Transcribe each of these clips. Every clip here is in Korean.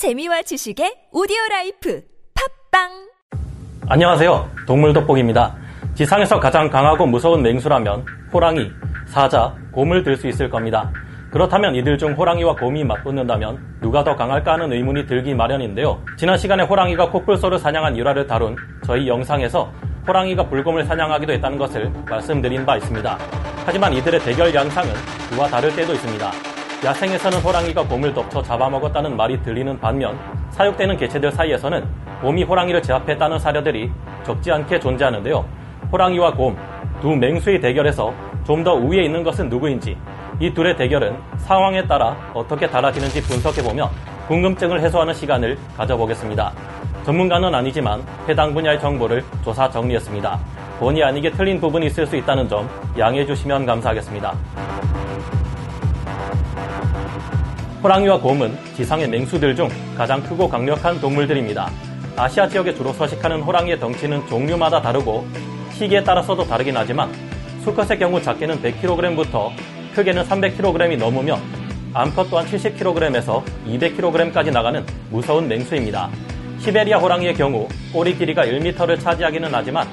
재미와 지식의 오디오라이프 팝빵. 안녕하세요, 동물돋보기입니다. 지상에서 가장 강하고 무서운 맹수라면 호랑이, 사자, 곰을 들 수 있을 겁니다. 그렇다면 이들 중 호랑이와 곰이 맞붙는다면 누가 더 강할까 하는 의문이 들기 마련인데요. 지난 시간에 호랑이가 코뿔소를 사냥한 일화를 다룬 저희 영상에서 호랑이가 불곰을 사냥하기도 했다는 것을 말씀드린 바 있습니다. 하지만 이들의 대결 양상은 그와 다를 때도 있습니다. 야생에서는 호랑이가 곰을 덮쳐 잡아먹었다는 말이 들리는 반면 사육되는 개체들 사이에서는 곰이 호랑이를 제압했다는 사례들이 적지 않게 존재하는데요. 호랑이와 곰, 두 맹수의 대결에서 좀 더 우위에 있는 것은 누구인지, 이 둘의 대결은 상황에 따라 어떻게 달라지는지 분석해보며 궁금증을 해소하는 시간을 가져보겠습니다. 전문가는 아니지만 해당 분야의 정보를 조사 정리했습니다. 본의 아니게 틀린 부분이 있을 수 있다는 점 양해해 주시면 감사하겠습니다. 호랑이와 곰은 지상의 맹수들 중 가장 크고 강력한 동물들입니다. 아시아 지역에 주로 서식하는 호랑이의 덩치는 종류마다 다르고 시기에 따라서도 다르긴 하지만 수컷의 경우 작게는 100kg부터 크게는 300kg이 넘으며 암컷 또한 70kg에서 200kg까지 나가는 무서운 맹수입니다. 시베리아 호랑이의 경우 꼬리 길이가 1m를 차지하기는 하지만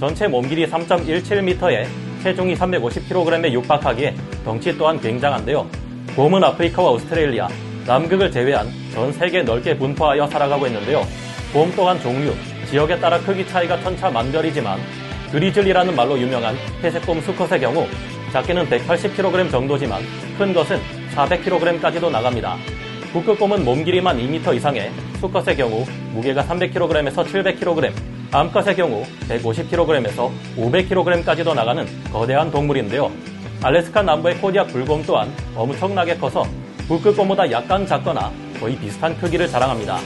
전체 몸 길이 3.17m에 체중이 350kg에 육박하기에 덩치 또한 굉장한데요. 곰은 아프리카와 오스트레일리아, 남극을 제외한 전 세계 넓게 분포하여 살아가고 있는데요. 곰 또한 종류, 지역에 따라 크기 차이가 천차만별이지만 그리즐리라는 말로 유명한 회색곰 수컷의 경우 작게는 180kg 정도지만 큰 것은 400kg까지도 나갑니다. 북극곰은 몸 길이만 2m 이상에 수컷의 경우 무게가 300kg에서 700kg, 암컷의 경우 150kg에서 500kg까지도 나가는 거대한 동물인데요. 알래스카 남부의 코디악 불곰 또한 엄청나게 커서 북극곰보다 약간 작거나 거의 비슷한 크기를 자랑합니다.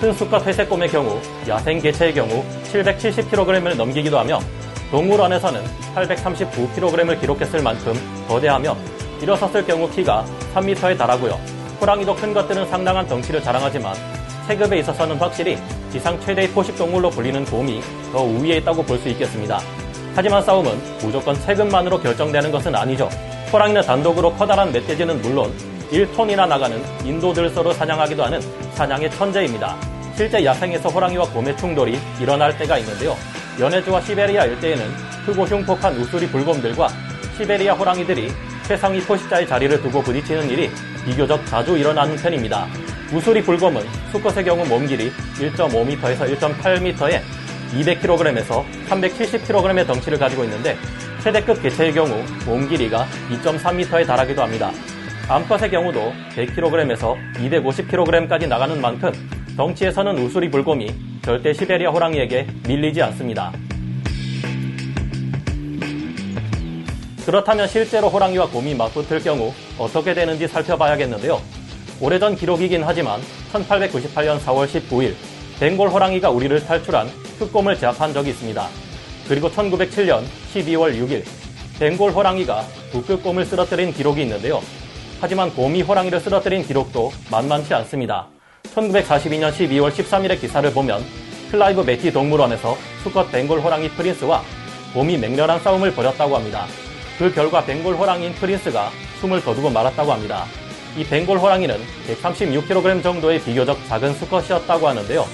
큰 수컷 회색곰의 경우 야생 개체의 경우 770kg을 넘기기도 하며 동물원에서는 839kg을 기록했을 만큼 거대하며 일어섰을 경우 키가 3m에 달하고요. 호랑이도 큰 것들은 상당한 덩치를 자랑하지만 체급에 있어서는 확실히 지상 최대의 포식동물로 불리는 곰이 더 우위에 있다고 볼 수 있겠습니다. 하지만 싸움은 무조건 체급만으로 결정되는 것은 아니죠. 호랑이는 단독으로 커다란 멧돼지는 물론 1톤이나 나가는 인도 들소를 사냥하기도 하는 사냥의 천재입니다. 실제 야생에서 호랑이와 곰의 충돌이 일어날 때가 있는데요. 연해주와 시베리아 일대에는 크고 흉폭한 우수리 불곰들과 시베리아 호랑이들이 최상위 포식자의 자리를 두고 부딪히는 일이 비교적 자주 일어나는 편입니다. 우수리 불곰은 수컷의 경우 몸 길이 1.5m에서 1.8m에 200kg에서 370kg의 덩치를 가지고 있는데 최대급 개체의 경우 몸 길이가 2.3m에 달하기도 합니다. 암컷의 경우도 100kg에서 250kg까지 나가는 만큼 덩치에서는 우수리 불곰이 절대 시베리아 호랑이에게 밀리지 않습니다. 그렇다면 실제로 호랑이와 곰이 맞붙을 경우 어떻게 되는지 살펴봐야겠는데요. 오래전 기록이긴 하지만 1898년 4월 19일 벵골 호랑이가 우리를 탈출한 흑곰을 제압한 적이 있습니다. 그리고 1907년 12월 6일 벵골 호랑이가 북극곰을 쓰러뜨린 기록이 있는데요. 하지만 곰이 호랑이를 쓰러뜨린 기록도 만만치 않습니다. 1942년 12월 13일의 기사를 보면 클라이브 매티 동물원에서 수컷 벵골 호랑이 프린스와 곰이 맹렬한 싸움을 벌였다고 합니다. 그 결과 벵골 호랑이인 프린스가 숨을 거두고 말았다고 합니다. 이 벵골 호랑이는 136kg 정도의 비교적 작은 수컷이었다고 하는데요.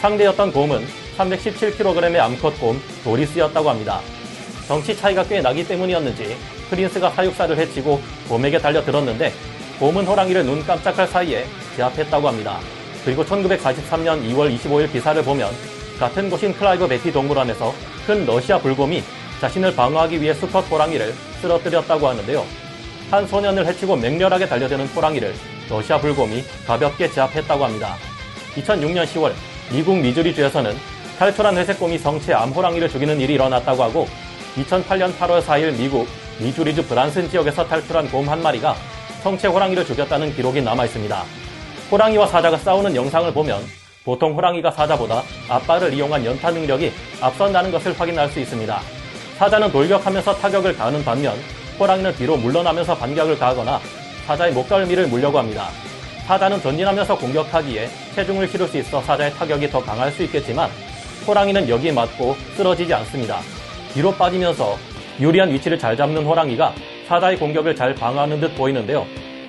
상대였던 곰은 317kg의 암컷곰 도리스였다고 합니다. 덩치 차이가 꽤 나기 때문이었는지 프린스가 사육사를 해치고 곰에게 달려들었는데 곰은 호랑이를 눈 깜짝할 사이에 제압했다고 합니다. 그리고 1943년 2월 25일 기사를 보면 같은 곳인 클라이버 베티 동물원에서 큰 러시아 불곰이 자신을 방어하기 위해 수컷 호랑이를 쓰러뜨렸다고 하는데요. 한 소년을 해치고 맹렬하게 달려드는 호랑이를 러시아 불곰이 가볍게 제압했다고 합니다. 2006년 10월 미국 미주리주에서는 탈출한 회색곰이 성체 암호랑이를 죽이는 일이 일어났다고 하고 2008년 8월 4일 미국 미주리주 브란슨 지역에서 탈출한 곰 한 마리가 성체 호랑이를 죽였다는 기록이 남아있습니다. 호랑이와 사자가 싸우는 영상을 보면 보통 호랑이가 사자보다 앞발을 이용한 연타 능력이 앞선다는 것을 확인할 수 있습니다. 사자는 돌격하면서 타격을 가하는 반면 호랑이는 뒤로 물러나면서 반격을 가하거나 사자의 목덜미를 물려고 합니다. 사자는 전진하면서 공격하기에 체중을 실을 수 있어 사자의 타격이 더 강할 수 있겠지만 호랑이는 여기에 맞고 쓰러지지 않습니다. 뒤로 빠지면서 유리한 위치를 잘 잡는 호랑이가 사자의 공격을 잘 방어하는 듯 보이는데요.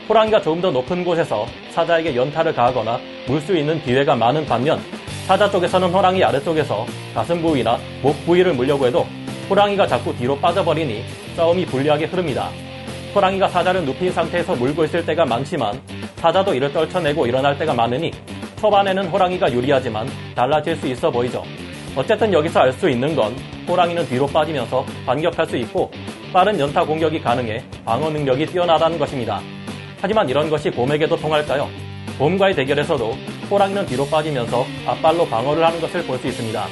호랑이가 조금 더 높은 곳에서 사자에게 연타를 가하거나 물 수 있는 기회가 많은 반면 사자 쪽에서는 호랑이 아래쪽에서 가슴 부위나 목 부위를 물려고 해도 호랑이가 자꾸 뒤로 빠져버리니 싸움이 불리하게 흐릅니다. 호랑이가 사자를 눕힌 상태에서 물고 있을 때가 많지만 사자도 이를 떨쳐내고 일어날 때가 많으니 초반에는 호랑이가 유리하지만 달라질 수 있어 보이죠. 어쨌든 여기서 알 수 있는 건 호랑이는 뒤로 빠지면서 반격할 수 있고 빠른 연타 공격이 가능해 방어 능력이 뛰어나다는 것입니다. 하지만 이런 것이 곰에게도 통할까요? 곰과의 대결에서도 호랑이는 뒤로 빠지면서 앞발로 방어를 하는 것을 볼 수 있습니다.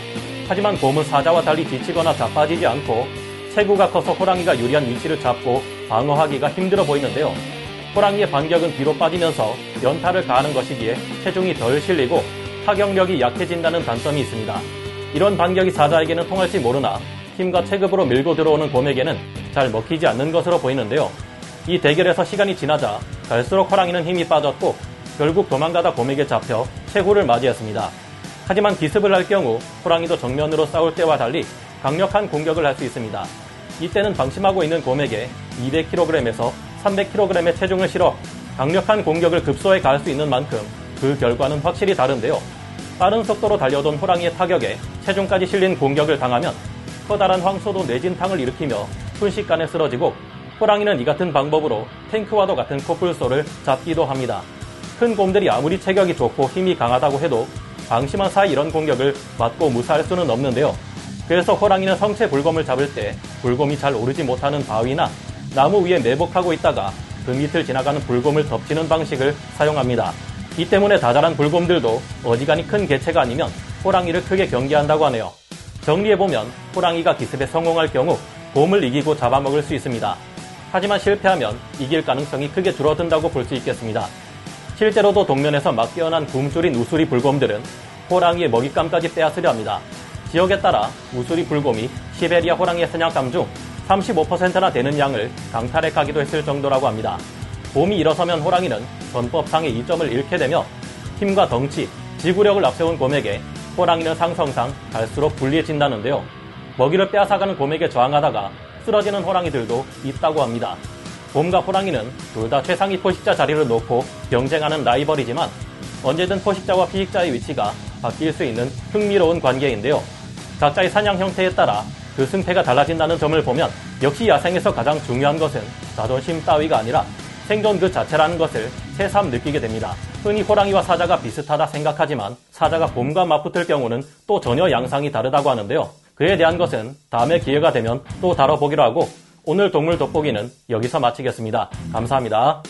하지만 곰은 사자와 달리 뒤치거나 자빠지지 않고 체구가 커서 호랑이가 유리한 위치를 잡고 방어하기가 힘들어 보이는데요. 호랑이의 반격은 뒤로 빠지면서 연타를 가하는 것이기에 체중이 덜 실리고 타격력이 약해진다는 단점이 있습니다. 이런 반격이 사자에게는 통할지 모르나 힘과 체급으로 밀고 들어오는 곰에게는 잘 먹히지 않는 것으로 보이는데요. 이 대결에서 시간이 지나자 갈수록 호랑이는 힘이 빠졌고 결국 도망가다 곰에게 잡혀 체구를 맞이했습니다. 하지만 기습을 할 경우 호랑이도 정면으로 싸울 때와 달리 강력한 공격을 할 수 있습니다. 이때는 방심하고 있는 곰에게 200kg에서 300kg의 체중을 실어 강력한 공격을 급소에 가할 수 있는 만큼 그 결과는 확실히 다른데요. 빠른 속도로 달려든 호랑이의 타격에 체중까지 실린 공격을 당하면 커다란 황소도 뇌진탕을 일으키며 순식간에 쓰러지고 호랑이는 이 같은 방법으로 탱크와도 같은 코뿔소를 잡기도 합니다. 큰 곰들이 아무리 체격이 좋고 힘이 강하다고 해도 방심한 사이 이런 공격을 맞고 무사할 수는 없는데요. 그래서 호랑이는 성체 불곰을 잡을 때 불곰이 잘 오르지 못하는 바위나 나무 위에 매복하고 있다가 그 밑을 지나가는 불곰을 덮치는 방식을 사용합니다. 이 때문에 다자란 불곰들도 어지간히 큰 개체가 아니면 호랑이를 크게 경계한다고 하네요. 정리해보면 호랑이가 기습에 성공할 경우 곰을 이기고 잡아먹을 수 있습니다. 하지만 실패하면 이길 가능성이 크게 줄어든다고 볼 수 있겠습니다. 실제로도 동면에서 막 깨어난 굶주린 우수리 불곰들은 호랑이의 먹잇감까지 빼앗으려 합니다. 지역에 따라 우수리 불곰이 시베리아 호랑이의 사냥감 중 35%나 되는 양을 강탈해가기도 했을 정도라고 합니다. 곰이 일어서면 호랑이는 전법상의 이점을 잃게 되며 힘과 덩치, 지구력을 앞세운 곰에게 호랑이는 상성상 갈수록 불리해진다는데요. 먹이를 빼앗아가는 곰에게 저항하다가 쓰러지는 호랑이들도 있다고 합니다. 곰과 호랑이는 둘 다 최상위 포식자 자리를 놓고 경쟁하는 라이벌이지만 언제든 포식자와 피식자의 위치가 바뀔 수 있는 흥미로운 관계인데요. 각자의 사냥 형태에 따라 그 승패가 달라진다는 점을 보면 역시 야생에서 가장 중요한 것은 자존심 따위가 아니라 생존 그 자체라는 것을 새삼 느끼게 됩니다. 흔히 호랑이와 사자가 비슷하다 생각하지만 사자가 곰과 맞붙을 경우는 또 전혀 양상이 다르다고 하는데요. 그에 대한 것은 다음에 기회가 되면 또 다뤄보기로 하고 오늘 동물 돋보기는 여기서 마치겠습니다. 감사합니다.